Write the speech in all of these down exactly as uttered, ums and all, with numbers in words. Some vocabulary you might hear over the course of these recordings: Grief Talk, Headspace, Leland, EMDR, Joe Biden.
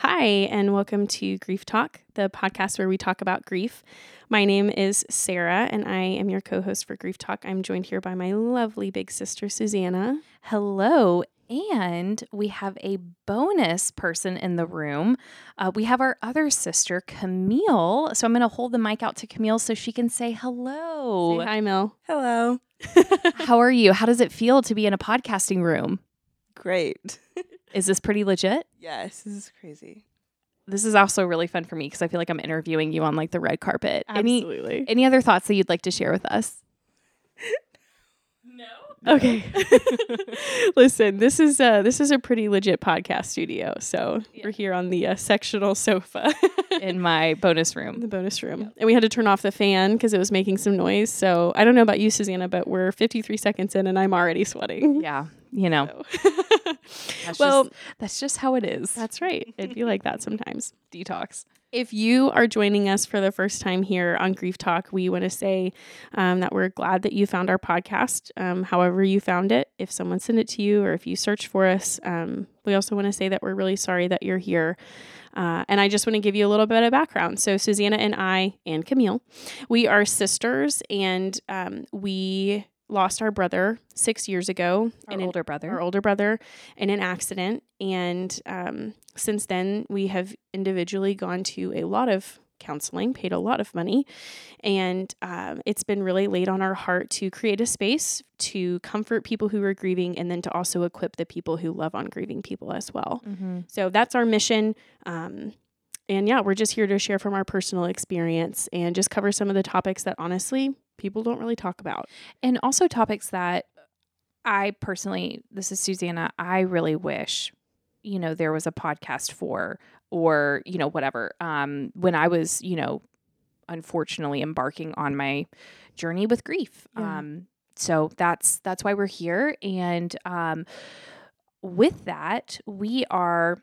Hi, and welcome to Grief Talk, the podcast where we talk about grief. My name is Sarah, and I am your co-host for Grief Talk. I'm joined here by my lovely big sister, Susanna. Hello, and we have a bonus person in the room. Uh, we have our other sister, Camille. So I'm going to hold the mic out to Camille so she can say hello. Say hi, Mel. Hello. How are you? How does it feel to be in a podcasting room? Great. Is this pretty legit? Yes, this is crazy. This is also really fun for me because I feel like I'm interviewing you on like the red carpet. Absolutely. Any, any other thoughts that you'd like to share with us? No. Okay. Listen, this is uh, this is a pretty legit podcast studio. So yeah. We're here on the uh, sectional sofa in my bonus room. The bonus room, yep. And we had to turn off the fan because it was making some noise. So I don't know about you, Susanna, but we're fifty-three seconds in, and I'm already sweating. Yeah. You know, that's well, just, that's just how it is. That's right. It'd be like that sometimes. Detox. If you are joining us for the first time here on Grief Talk, we want to say um, that we're glad that you found our podcast, um, however you found it, if someone sent it to you or if you search for us. Um, we also want to say that we're really sorry that you're here. Uh, and I just want to give you a little bit of background. So Susanna and I and Camille, we are sisters, and um, we... lost our brother six years ago. Our older brother. Our older brother in an accident. And um, since then, we have individually gone to a lot of counseling, paid a lot of money. And um, it's been really laid on our heart to create a space to comfort people who are grieving and then to also equip the people who love on grieving people as well. Mm-hmm. So that's our mission. Um And yeah, we're just here to share from our personal experience and just cover some of the topics that honestly people don't really talk about. And also topics that I personally, this is Susanna, I really wish, you know, there was a podcast for, or, you know, whatever. Um, when I was, you know, unfortunately embarking on my journey with grief. Yeah. Um, so that's, that's why we're here. And um, with that, we are...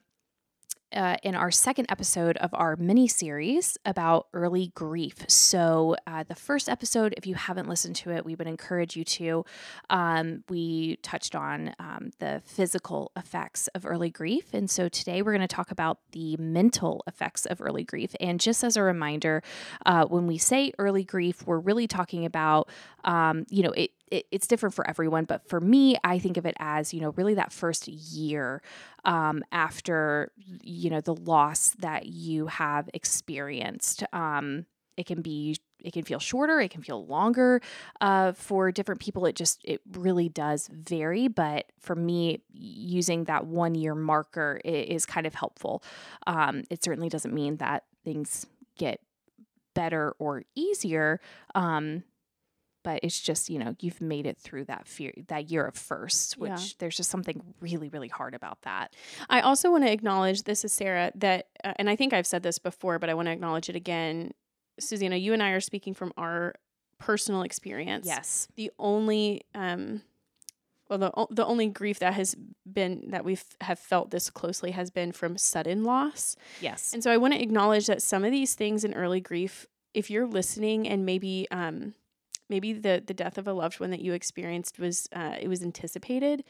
Uh, in our second episode of our mini-series about early grief. So uh, the first episode, if you haven't listened to it, we would encourage you to. Um, we touched on um, the physical effects of early grief. And so today we're going to talk about the mental effects of early grief. And just as a reminder, uh, when we say early grief, we're really talking about, um, you know, it, it it's different for everyone. But for me, I think of it as, you know, really that first year um, after, you know, the loss that you have experienced. Um, it can be, it can feel shorter, it can feel longer, uh, for different people. It just, it really does vary. But for me, using that one year marker is kind of helpful. Um, it certainly doesn't mean that things get better or easier. Um, But it's just, you know, you've made it through that fear, that year of first, which yeah. There's just something really, really hard about that. I also want to acknowledge, this is Sarah, that, uh, and I think I've said this before, but I want to acknowledge it again. Susanna, you and I are speaking from our personal experience. Yes. The only, um, well, the the only grief that has been, that we have felt this closely has been from sudden loss. Yes. And so I want to acknowledge that some of these things in early grief, if you're listening and maybe, um, maybe the, the death of a loved one that you experienced was, uh, it was anticipated.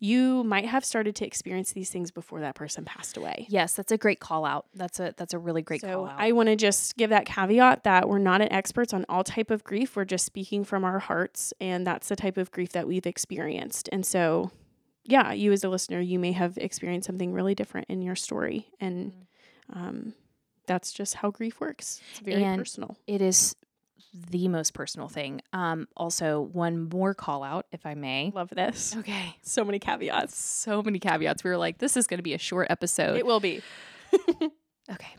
You might have started to experience these things before that person passed away. Yes. That's a great call out. That's a, that's a really great so call out. I want to just give that caveat that we're not an experts on all type of grief. We're just speaking from our hearts, and that's the type of grief that we've experienced. And so, yeah, you as a listener, you may have experienced something really different in your story. And, um, that's just how grief works. It's very and personal. It is the most personal thing. Um, also, one more call out, if I may. Love this. Okay. So many caveats. So many caveats. We were like, this is going to be a short episode. It will be. Okay.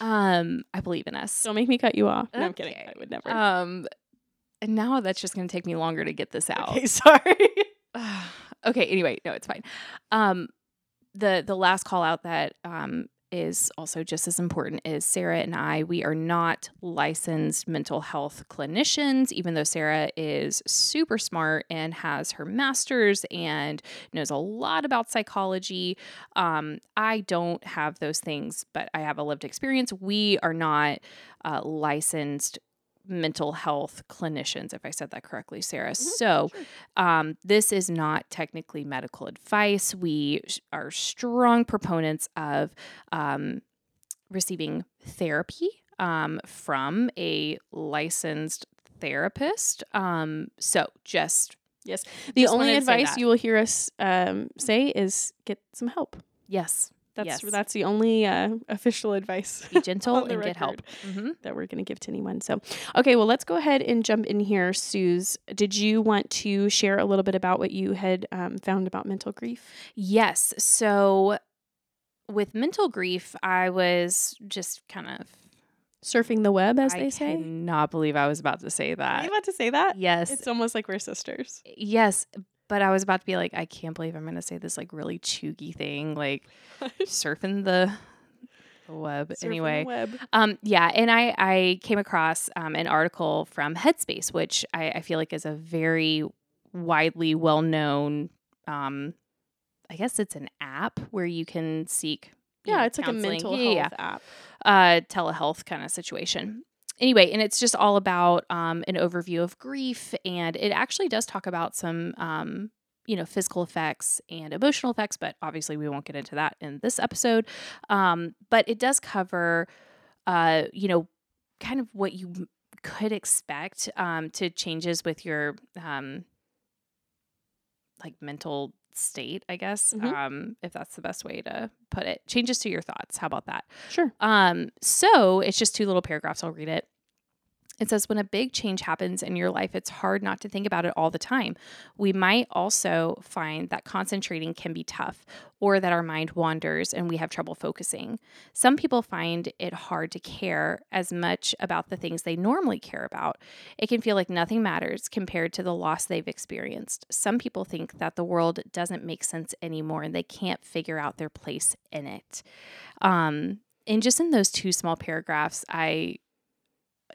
Um, I believe in us. Don't make me cut you off. No, okay. I'm kidding. I would never. Um, and now that's just going to take me longer to get this out. Okay, sorry. Okay. Anyway, no, it's fine. Um, the, the last call out that, um, is also just as important is Sarah and I, we are not licensed mental health clinicians, even though Sarah is super smart and has her master's and knows a lot about psychology. Um, I don't have those things, but I have a lived experience. We are not uh, licensed mental health clinicians, if I said that correctly, Sarah. Mm-hmm. So sure. um, this is not technically medical advice. We are strong proponents of um, receiving therapy um, from a licensed therapist. Um, so just... Yes. The Just only advice you will hear us um, say is get some help. Yes. That's yes. that's the only uh, official advice. Be gentle and get help mm-hmm. that we're going to give to anyone. So, okay, well, let's go ahead and jump in here. Suze, did you want to share a little bit about what you had um, found about mental grief? Yes. So with mental grief, I was just kind of surfing the web, as I they say. I cannot believe I was about to say that. Are you about to say that? Yes. It's almost like we're sisters. Yes, but I was about to be like, I can't believe I'm going to say this like really choogy thing, like surfing the, the web. Surfing anyway, the web. Um, yeah, and I I came across um, an article from Headspace, which I, I feel like is a very widely well known. Um, I guess it's an app where you can seek. Yeah, know, it's counseling. Like a mental yeah, health yeah. app. Uh, telehealth kind of situation. Anyway, and it's just all about um, an overview of grief, and it actually does talk about some, um, you know, physical effects and emotional effects, but obviously we won't get into that in this episode. Um, but it does cover, uh, you know, kind of what you could expect um, to changes with your, um, like, mental state, I guess, mm-hmm. um, if that's the best way to put it. Changes to your thoughts. How about that? Sure. Um, so it's just two little paragraphs. I'll read it. It says, when a big change happens in your life, it's hard not to think about it all the time. We might also find that concentrating can be tough, or that our mind wanders and we have trouble focusing. Some people find it hard to care as much about the things they normally care about. It can feel like nothing matters compared to the loss they've experienced. Some people think that the world doesn't make sense anymore and they can't figure out their place in it. Um, and just in those two small paragraphs, I...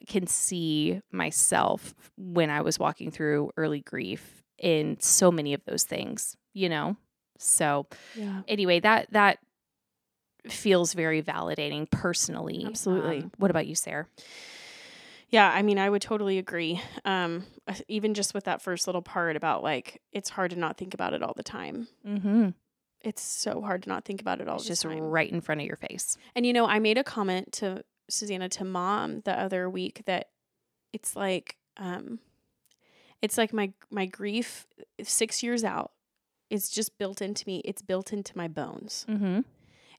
can see myself when I was walking through early grief in so many of those things, you know? So yeah. Anyway, that, that feels very validating personally. Absolutely. Um, what about you, Sarah? Yeah. I mean, I would totally agree. Um, even just with that first little part about like, it's hard to not think about it all the time. Mm-hmm. It's so hard to not think about it all it's the just time. Just right in front of your face. And, you know, I made a comment to Susanna to mom the other week that it's like um it's like my my grief six years out is just built into me. It's built into my bones. Mm-hmm.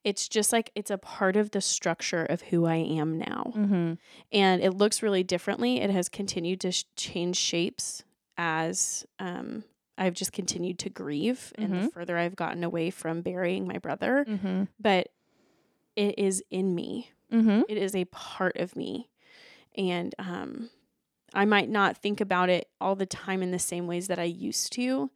It's just like it's a part of the structure of who I am now. Mm-hmm. And it looks really differently. It has continued to sh- change shapes as um I've just continued to grieve. Mm-hmm. And the further I've gotten away from burying my brother. Mm-hmm. But it is in me. Mm-hmm. It is a part of me. And um, I might not think about it all the time in the same ways that I used to,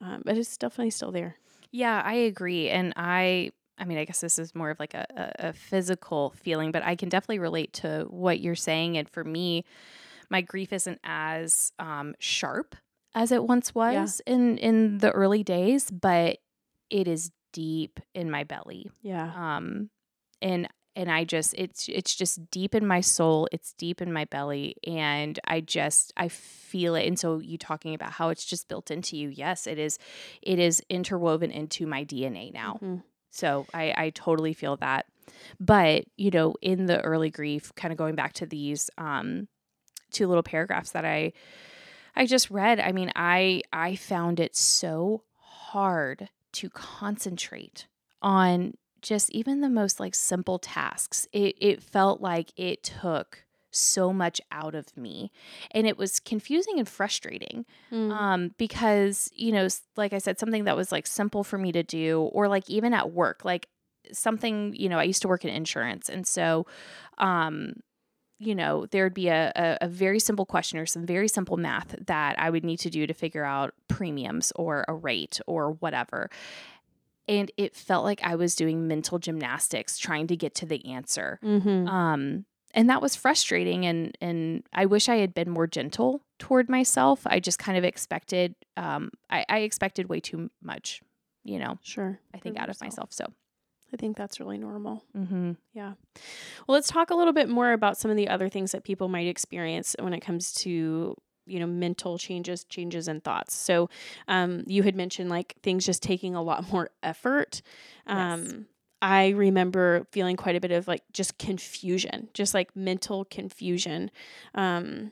um, but it's definitely still there. Yeah, I agree. And I, I mean, I guess this is more of like a, a, a physical feeling, but I can definitely relate to what you're saying. And for me, my grief isn't as um, sharp as it once was yeah. in, in the early days, but it is deep in my belly. Yeah. Um, and And I just, it's, it's just deep in my soul. It's deep in my belly. And I just, I feel it. And so you talking about how it's just built into you. Yes, it is. It is interwoven into my D N A now. Mm-hmm. So I, I totally feel that. But, you know, in the early grief, kind of going back to these, um, two little paragraphs that I, I just read, I mean, I, I found it so hard to concentrate on just even the most like simple tasks. It it felt like it took so much out of me, and it was confusing and frustrating. Mm. Um, because, you know, like I said, something that was like simple for me to do, or like even at work, like something, you know, I used to work in insurance. And so, um, you know, there'd be a, a, a very simple question or some very simple math that I would need to do to figure out premiums or a rate or whatever. And it felt like I was doing mental gymnastics trying to get to the answer. Mm-hmm. Um, and that was frustrating. And, and I wish I had been more gentle toward myself. I just kind of expected, um, I, I expected way too much, you know, sure. I think out of myself. So I think that's really normal. Mm-hmm. Yeah. Well, let's talk a little bit more about some of the other things that people might experience when it comes to, you know, mental changes, changes in thoughts. So, um, you had mentioned like things just taking a lot more effort. Um, yes. I remember feeling quite a bit of like just confusion, just like mental confusion. Um,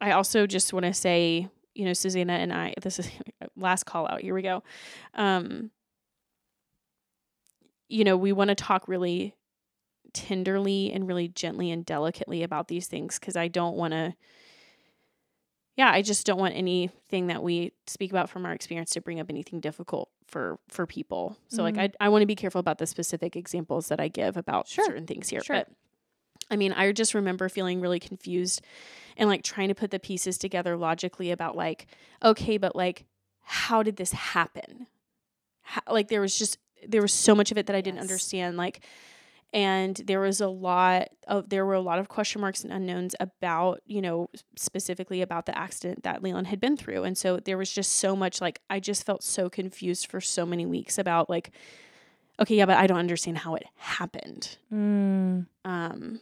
I also just want to say, you know, Susanna and I, this is last call out. Here we go. Um, you know, we want to talk really tenderly and really gently and delicately about these things. Cause I don't want to, yeah, I just don't want anything that we speak about from our experience to bring up anything difficult for, for people. So mm-hmm. like, I I want to be careful about the specific examples that I give about sure. certain things here. Sure. But I mean, I just remember feeling really confused and like trying to put the pieces together logically about like, okay, but like, how did this happen? How, like there was just, there was so much of it that I didn't yes. understand. Like, and there was a lot of, there were a lot of question marks and unknowns about, you know, specifically about the accident that Leland had been through. And so there was just so much, like, I just felt so confused for so many weeks about like, okay, yeah, but I don't understand how it happened. Mm. Um,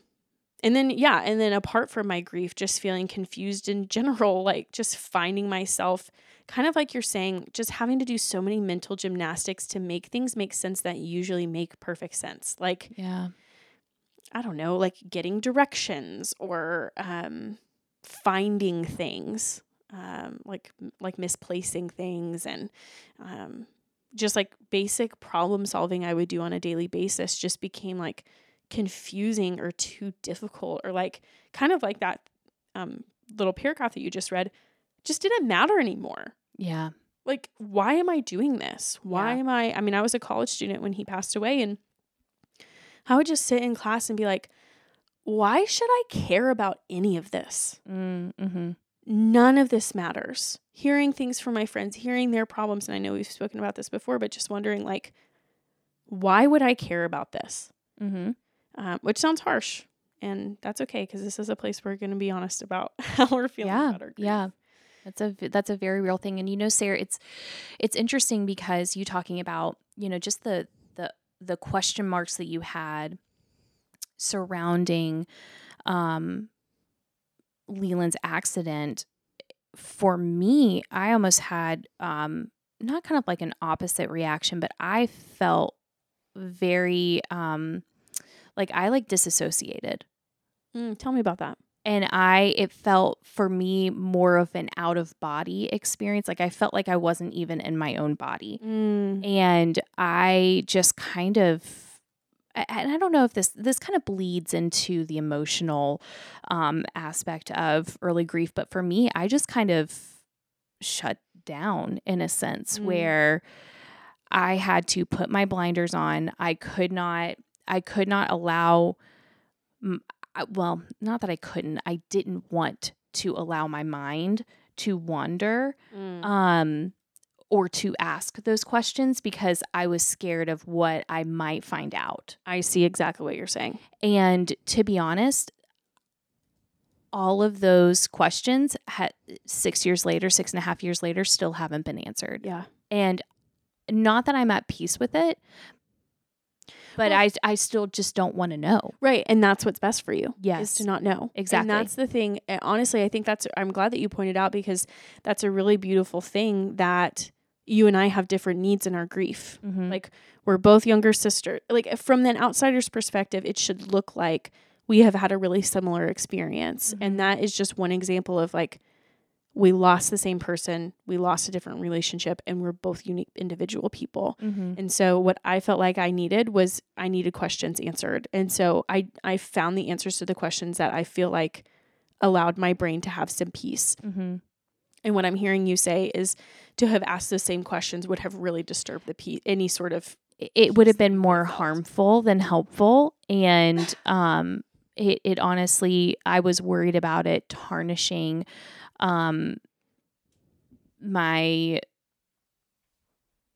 and then, yeah. And then apart from my grief, just feeling confused in general, like just finding myself kind of like you're saying, just having to do so many mental gymnastics to make things make sense that usually make perfect sense. Like, yeah, I don't know, like getting directions or, um, finding things, um, like, like misplacing things and, um, just like basic problem solving I would do on a daily basis just became like confusing or too difficult or like kind of like that, um, little paragraph that you just read just didn't matter anymore. Yeah. Like, why am I doing this? Why yeah. am I, I mean, I was a college student when he passed away and I would just sit in class and be like, why should I care about any of this? Mm, mm-hmm. None of this matters. Hearing things from my friends, hearing their problems. And I know we've spoken about this before, but just wondering like, why would I care about this? Mm-hmm. Um, which sounds harsh and that's okay. Cause this is a place where we're going to be honest about how we're feeling yeah, about our grief. Yeah. That's a, that's a very real thing. And, you know, Sarah, it's, it's interesting because you talking about, you know, just the, the, the question marks that you had surrounding, um, Leland's accident. For me, I almost had, um, not kind of like an opposite reaction, but I felt very, um, like I like disassociated. Mm, tell me about that. And I, it felt for me more of an out of body experience. Like I felt like I wasn't even in my own body. Mm. And I just kind of, and I don't know if this, this kind of bleeds into the emotional, um, aspect of early grief. But for me, I just kind of shut down in a sense mm. where I had to put my blinders on. I could not, I could not allow, m- well, not that I couldn't, I didn't want to allow my mind to wander, mm. um, or to ask those questions because I was scared of what I might find out. I see exactly what you're saying. And to be honest, all of those questions ha- six years later, six and a half years later, still haven't been answered. Yeah. And not that I'm at peace with it, but well, I I still just don't want to know. Right. And that's what's best for you. Yes. Is to not know. Exactly. And that's the thing. And honestly, I think that's, I'm glad that you pointed out because that's a really beautiful thing that you and I have different needs in our grief. Mm-hmm. Like we're both younger sisters. Like from an outsider's perspective, it should look like we have had a really similar experience. Mm-hmm. And that is just one example of like, we lost the same person, we lost a different relationship, and we're both unique individual people. Mm-hmm. And so what I felt like I needed was I needed questions answered. And so I, I found the answers to the questions that I feel like allowed my brain to have some peace. Mm-hmm. And what I'm hearing you say is to have asked those same questions would have really disturbed the peace, any sort of... It would have been more harmful than helpful. And um, it, it honestly, I was worried about it tarnishing... Um, my,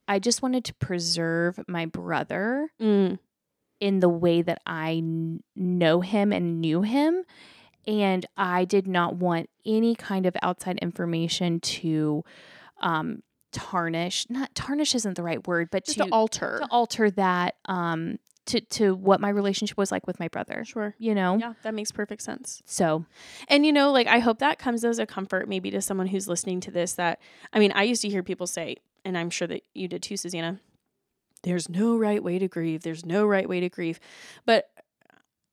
I just wanted to preserve my brother mm. in the way that I kn- know him and knew him. And I did not want any kind of outside information to, um, tarnish, not tarnish isn't the right word, but just to, to alter, to alter that, um, to, to what my relationship was like with my brother. Sure. You know? Yeah, that makes perfect sense. So, and you know, like, I hope that comes as a comfort maybe to someone who's listening to this, that, I mean, I used to hear people say, and I'm sure that you did too, Susanna, there's no right way to grieve. There's no right way to grieve. But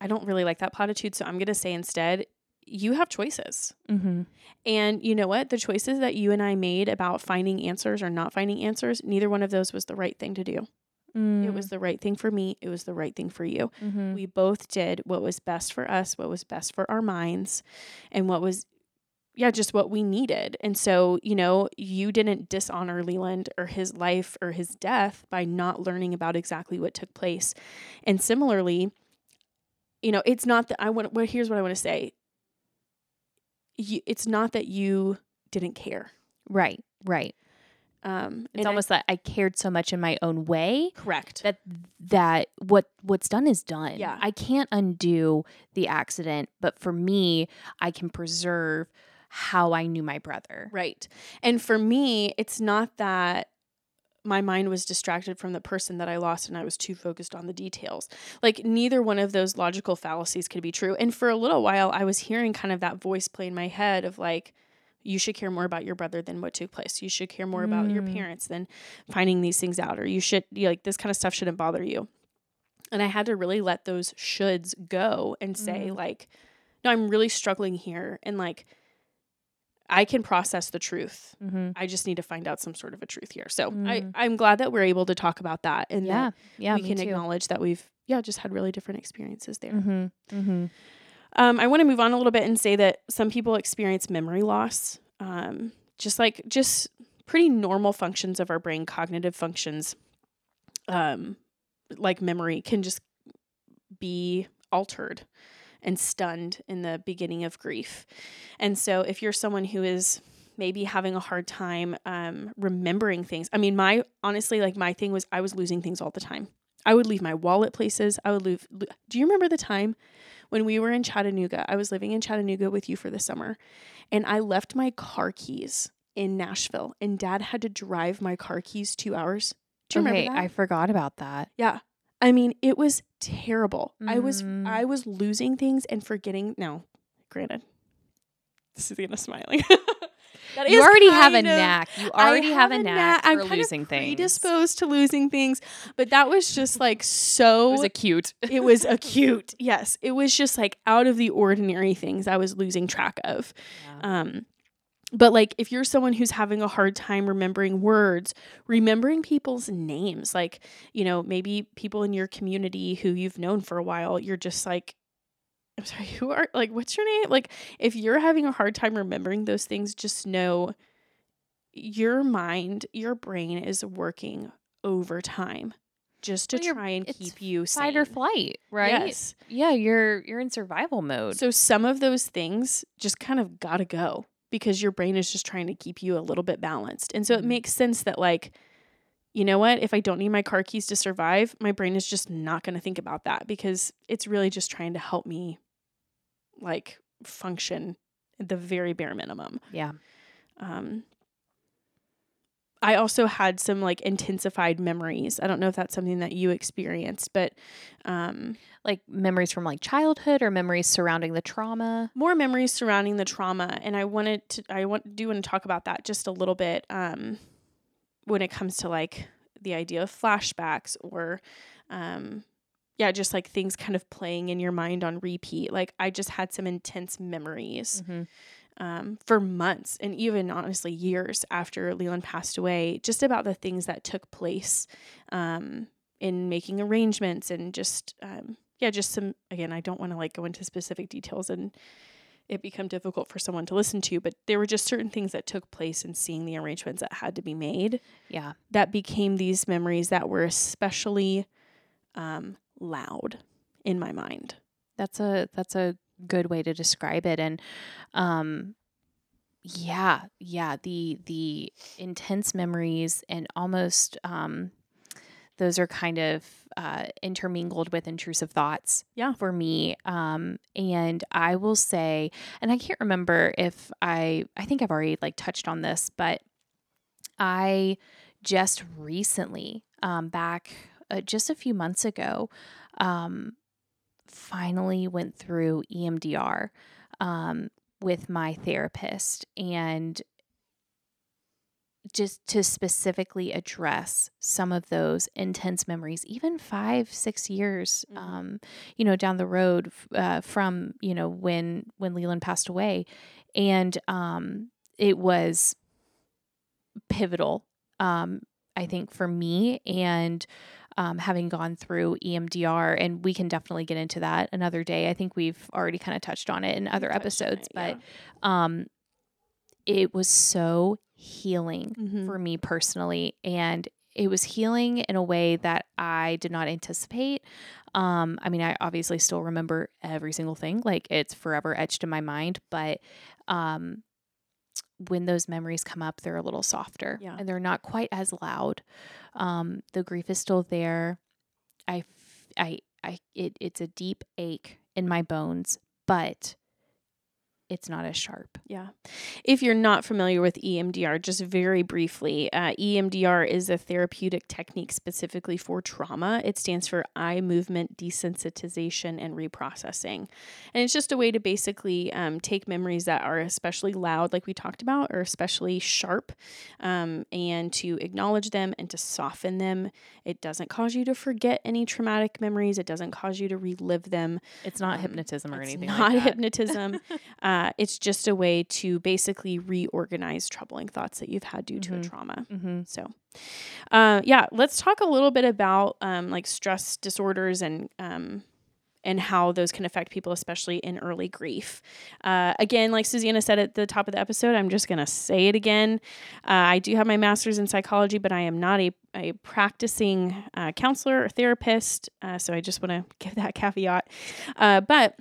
I don't really like that platitude. So I'm going to say instead, you have choices. Mm-hmm. And you know what? The choices that you and I made about finding answers or not finding answers, neither one of those was the right thing to do. Mm. It was the right thing for me. It was the right thing for you. Mm-hmm. We both did what was best for us, what was best for our minds, and what was, yeah, just what we needed. And so, you know, you didn't dishonor Leland or his life or his death by not learning about exactly what took place. And similarly, you know, it's not that I want, well, here's what I want to say. You, it's not that you didn't care. Right, right. Um, it's almost I, like I cared so much in my own way. Correct. That that what what's done is done. Yeah. I can't undo the accident, but for me, I can preserve how I knew my brother. Right. And for me, it's not that my mind was distracted from the person that I lost and I was too focused on the details. Like, neither one of those logical fallacies could be true. And for a little while I was hearing kind of that voice play in my head of like, you should care more about your brother than what took place. You should care more mm. about your parents than finding these things out, or you should, you know, like, this kind of stuff shouldn't bother you. And I had to really let those shoulds go and say mm. like, no, I'm really struggling here. And like, I can process the truth. Mm-hmm. I just need to find out some sort of a truth here. So mm. I, I'm glad that we're able to talk about that, and yeah, that yeah, we can too. acknowledge that we've yeah just had really different experiences there. Mm-hmm. Mm-hmm. Um, I want to move on a little bit and say that some people experience memory loss, um, just like just pretty normal functions of our brain, cognitive functions, um, like memory can just be altered and stunned in the beginning of grief. And so if you're someone who is maybe having a hard time um, remembering things, I mean, my, honestly, like my thing was I was losing things all the time. I would leave my wallet places. I would leave. Lo- Do you remember the time when we were in Chattanooga? I was living in Chattanooga with you for the summer, and I left my car keys in Nashville, and Dad had to drive my car keys two hours. Do you okay, remember that? I forgot about that. Yeah. I mean, it was terrible. Mm. I was I was losing things and forgetting. Now, granted, this is Anna smiling. That you is already have a of, knack. You already have, have a knack, knack for I'm losing kind of things. I'm predisposed to losing things, but that was just like so. It was acute. It was acute. Yes, it was just like out of the ordinary things I was losing track of. Yeah. Um, But like, if you're someone who's having a hard time remembering words, remembering people's names, like, you know, maybe people in your community who you've known for a while, you're just like, I'm sorry, who are, like, what's your name? Like, if you're having a hard time remembering those things, just know your mind, your brain is working overtime just to well, try and keep you sane. Fight or flight, right? Yes. Yeah, you're you're in survival mode. So some of those things just kind of gotta go, because your brain is just trying to keep you a little bit balanced. And so it makes sense that, like, you know what, if I don't need my car keys to survive, my brain is just not going to think about that, because it's really just trying to help me, like, function at the very bare minimum. Yeah. Um, I also had some, like, intensified memories. I don't know if that's something that you experienced, but um, like memories from like childhood, or memories surrounding the trauma. More memories surrounding the trauma, and I wanted to, I want do want to talk about that just a little bit um, when it comes to like the idea of flashbacks, or um, yeah, just like things kind of playing in your mind on repeat. Like, I just had some intense memories. Mm-hmm. Um, for months, and even honestly years after Leland passed away, just about the things that took place um, in making arrangements, and just, um, yeah, just some, again, I don't want to like go into specific details and it become difficult for someone to listen to, but there were just certain things that took place in seeing the arrangements that had to be made. Yeah. That became these memories that were especially um, loud in my mind. That's a, that's a good way to describe it. And, um, yeah, yeah. The, the intense memories, and almost, um, those are kind of, uh, intermingled with intrusive thoughts. Yeah. For me. Um, and I will say, and I can't remember if I, I think I've already like touched on this, but I just recently, um, back uh, just a few months ago, um, finally went through E M D R um, with my therapist, and just to specifically address some of those intense memories, even five, six years, um, you know, down the road uh, from, you know, when when Leland passed away. And um, it was pivotal, um, I think, for me, and um, having gone through E M D R, and we can definitely get into that another day. I think we've already kind of touched on it in other episodes, it, yeah. but um, it was so healing mm-hmm. for me personally. And it was healing in a way that I did not anticipate. Um, I mean, I obviously still remember every single thing, like it's forever etched in my mind, but, um, when those memories come up, they're a little softer yeah. and they're not quite as loud. Um, the grief is still there. I, I, I, it, it's a deep ache in my bones, but it's not as sharp. Yeah. If you're not familiar with E M D R, just very briefly, uh, E M D R is a therapeutic technique specifically for trauma. It stands for eye movement desensitization and reprocessing. And it's just a way to basically um, take memories that are especially loud, like we talked about, or especially sharp, um, and to acknowledge them and to soften them. It doesn't cause you to forget any traumatic memories. It doesn't cause you to relive them. It's not um, hypnotism or it's anything like that. It's not hypnotism. uh, It's just a way to basically reorganize troubling thoughts that you've had due mm-hmm. to a trauma. Mm-hmm. So, uh, yeah, let's talk a little bit about um, like stress disorders and um, and how those can affect people, especially in early grief. Uh, again, like Susanna said at the top of the episode, I'm just going to say it again. Uh, I do have my master's in psychology, but I am not a, a practicing uh, counselor or therapist. Uh, so I just want to give that caveat. Uh, but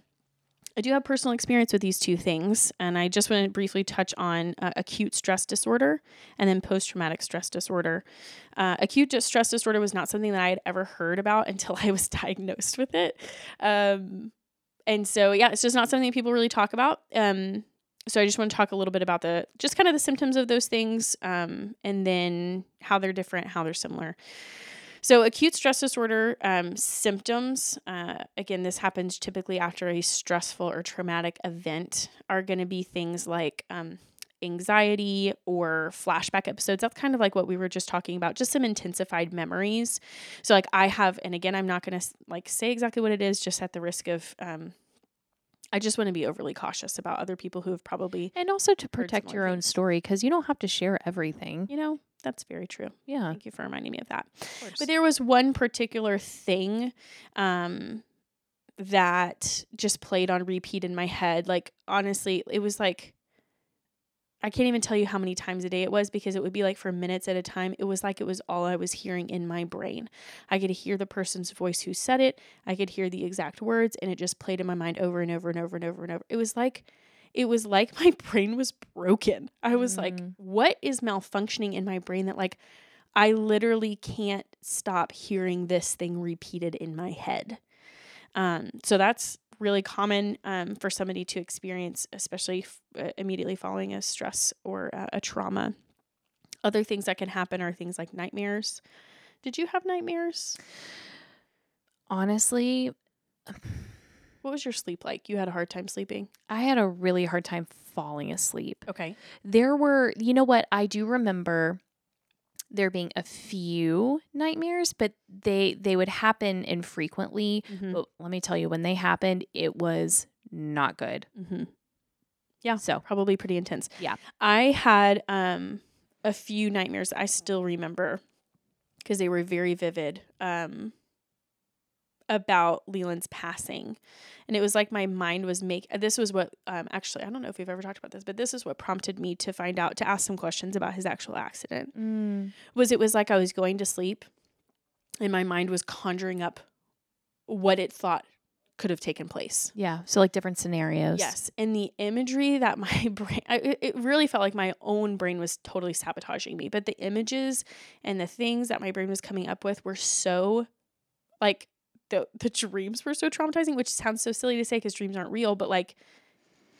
I do have personal experience with these two things, and I just want to briefly touch on uh, acute stress disorder and then post-traumatic stress disorder. Uh, acute stress disorder was not something that I had ever heard about until I was diagnosed with it. Um, and so, yeah, it's just not something that people really talk about. Um, so I just want to talk a little bit about the just kind of the symptoms of those things, um, and then how they're different, how they're similar. So acute stress disorder um, symptoms, uh, again, this happens typically after a stressful or traumatic event, are going to be things like um, anxiety or flashback episodes. That's kind of like what we were just talking about, just some intensified memories. So like I have, and again, I'm not going to like say exactly what it is, just at the risk of, um, I just want to be overly cautious about other people who have probably. And also to protect your own story, because you don't have to share everything, you know. That's very true. Yeah. Thank you for reminding me of that. Of but there was one particular thing um, that just played on repeat in my head. Like, honestly, it was like, I can't even tell you how many times a day it was, because it would be like for minutes at a time. It was like it was all I was hearing in my brain. I could hear the person's voice who said it. I could hear the exact words, and it just played in my mind over and over and over and over and over. It was like... It was like my brain was broken. I was mm-hmm. like, what is malfunctioning in my brain that like I literally can't stop hearing this thing repeated in my head? Um, so that's really common um, for somebody to experience, especially f- uh, immediately following a stress or uh, a trauma. Other things that can happen are things like nightmares. Did you have nightmares? Honestly... What was your sleep like? You had a hard time sleeping. I had a really hard time falling asleep. Okay. There were, you know what? I do remember there being a few nightmares, but they, they would happen infrequently. Mm-hmm. But let me tell you, when they happened, it was not good. Mm-hmm. Yeah. So probably pretty intense. Yeah. I had um, a few nightmares I still remember because they were very vivid. Um about Leland's passing. And it was like my mind was make this was what um actually I don't know if we've ever talked about this, but this is what prompted me to find out to ask some questions about his actual accident. Mm. Was it was like I was going to sleep and my mind was conjuring up what it thought could have taken place. Yeah, so like different scenarios. Yes, and the imagery that my brain I, it really felt like my own brain was totally sabotaging me, but the images and the things that my brain was coming up with were so like The, the dreams were so traumatizing, which sounds so silly to say because dreams aren't real, but like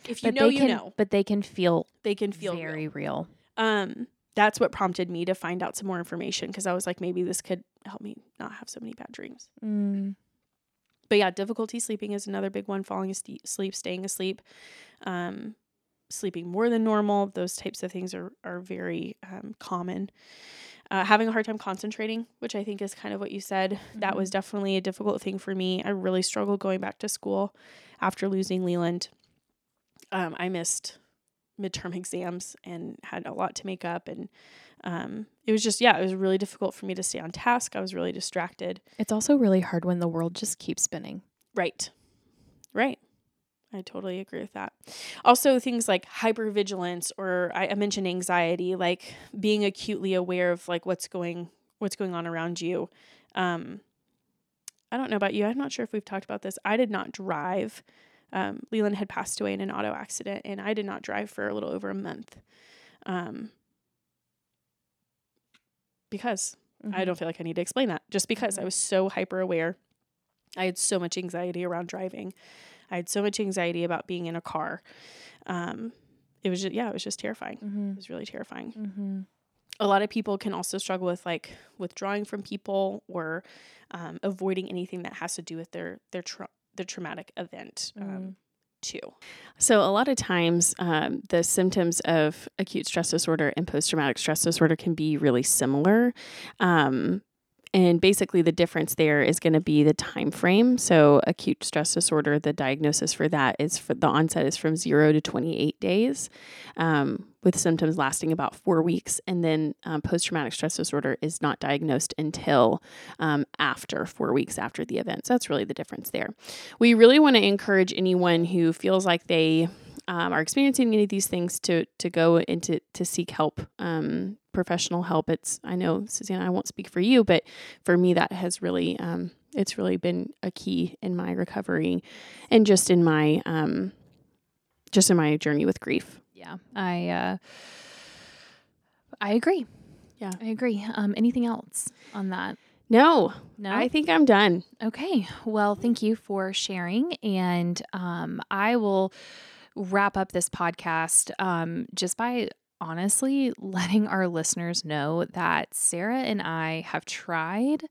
if you but know, you can, know. But they can feel they can feel very real. real. Um, that's what prompted me to find out some more information, because I was like, maybe this could help me not have so many bad dreams. Mm. But yeah, difficulty sleeping is another big one. Falling asleep, staying asleep, um, sleeping more than normal. Those types of things are, are very um, common. Uh, having a hard time concentrating, which I think is kind of what you said. Mm-hmm. That was definitely a difficult thing for me. I really struggled going back to school after losing Leland. Um, I missed midterm exams and had a lot to make up, and um it was just yeah it was really difficult for me to stay on task. I was really distracted. It's also really hard when the world just keeps spinning. Right right I totally agree with that. Also things like hypervigilance, or I, I mentioned anxiety, like being acutely aware of like what's going what's going on around you. um I don't know about you, I'm not sure if we've talked about this. I did not drive. Um, Leland had passed away in an auto accident, and I did not drive for a little over a month. Um, because mm-hmm. I don't feel like I need to explain that, just because I was so hyper aware. I had so much anxiety around driving. I had so much anxiety about being in a car. Um, it was just, yeah, it was just terrifying. Mm-hmm. It was really terrifying. Mm-hmm. A lot of people can also struggle with like withdrawing from people, or, um, avoiding anything that has to do with their, their trauma. the traumatic event, um, mm. too. So a lot of times, um, the symptoms of acute stress disorder and post-traumatic stress disorder can be really similar. Um, and basically the difference there is going to be the time frame. So acute stress disorder, the diagnosis for that is for the onset is from zero to twenty-eight days, um, with symptoms lasting about four weeks. And then um, post-traumatic stress disorder is not diagnosed until um, after four weeks after the event. So that's really the difference there. We really want to encourage anyone who feels like they um, are experiencing any of these things to to go into to seek help. Um, professional help. It's, I know, Susanna, I won't speak for you, but for me, that has really, um, it's really been a key in my recovery and just in my, um, just in my journey with grief. Yeah. I, uh, I agree. Yeah, I agree. Um, anything else on that? No, no, I think I'm done. Okay. Well, thank you for sharing. And, um, I will wrap up this podcast, um, just by honestly letting our listeners know that Sarah and I have tried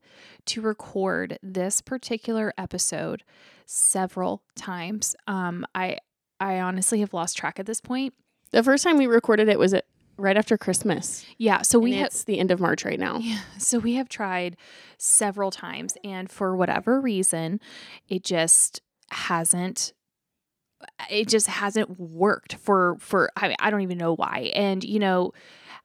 to record this particular episode several times. Um, I, I honestly have lost track at this point. The first time we recorded it was at, right after Christmas. Yeah. So we, and ha- it's the end of March right now. Yeah. So we have tried several times, and for whatever reason, it just hasn't It just hasn't worked for, for, I mean, I don't even know why. And, you know,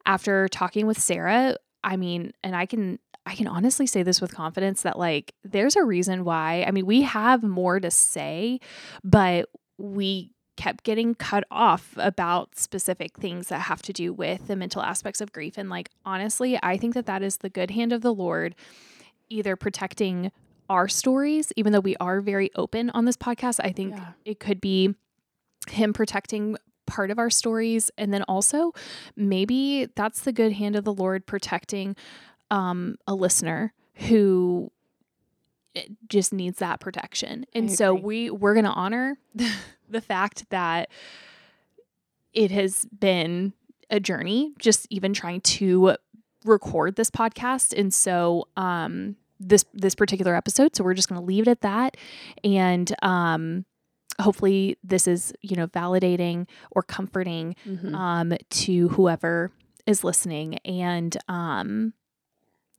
after talking with Sarah, I mean, and I can, I can honestly say this with confidence that like, there's a reason why. I mean, we have more to say, but we kept getting cut off about specific things that have to do with the mental aspects of grief. And like, honestly, I think that that is the good hand of the Lord, either protecting our stories, even though we are very open on this podcast. I think yeah. it could be him protecting part of our stories. And then also maybe that's the good hand of the Lord protecting, um, a listener who just needs that protection. And so we, we're going to honor the fact that it has been a journey, just even trying to record this podcast. And so, um, this, this particular episode. So we're just going to leave it at that. And, um, hopefully this is, you know, validating or comforting, mm-hmm. um, to whoever is listening. And, um,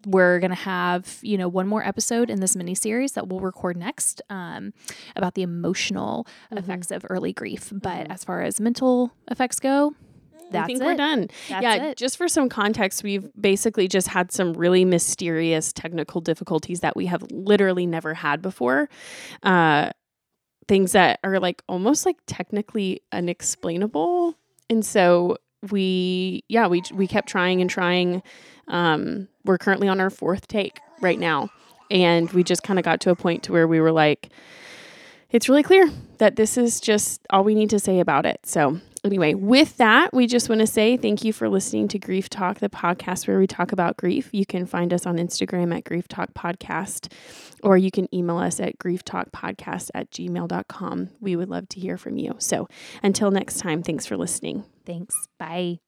we're going to have, you know, one more episode in this mini series that we'll record next, um, about the emotional mm-hmm. effects of early grief. But mm-hmm. as far as mental effects go, That's I think it. we're done. That's yeah. It. Just for some context, we've basically just had some really mysterious technical difficulties that we have literally never had before. Uh, things that are like almost like technically unexplainable. And so we, yeah, we, we kept trying and trying. Um, we're currently on our fourth take right now. And we just kind of got to a point to where we were like, it's really clear that this is just all we need to say about it. So anyway, with that, we just want to say thank you for listening to Grief Talk, the podcast where we talk about grief. You can find us on Instagram at Grief Talk Podcast, or you can email us at grieftalkpodcast at gmail dot com. We would love to hear from you. So until next time, thanks for listening. Thanks. Bye.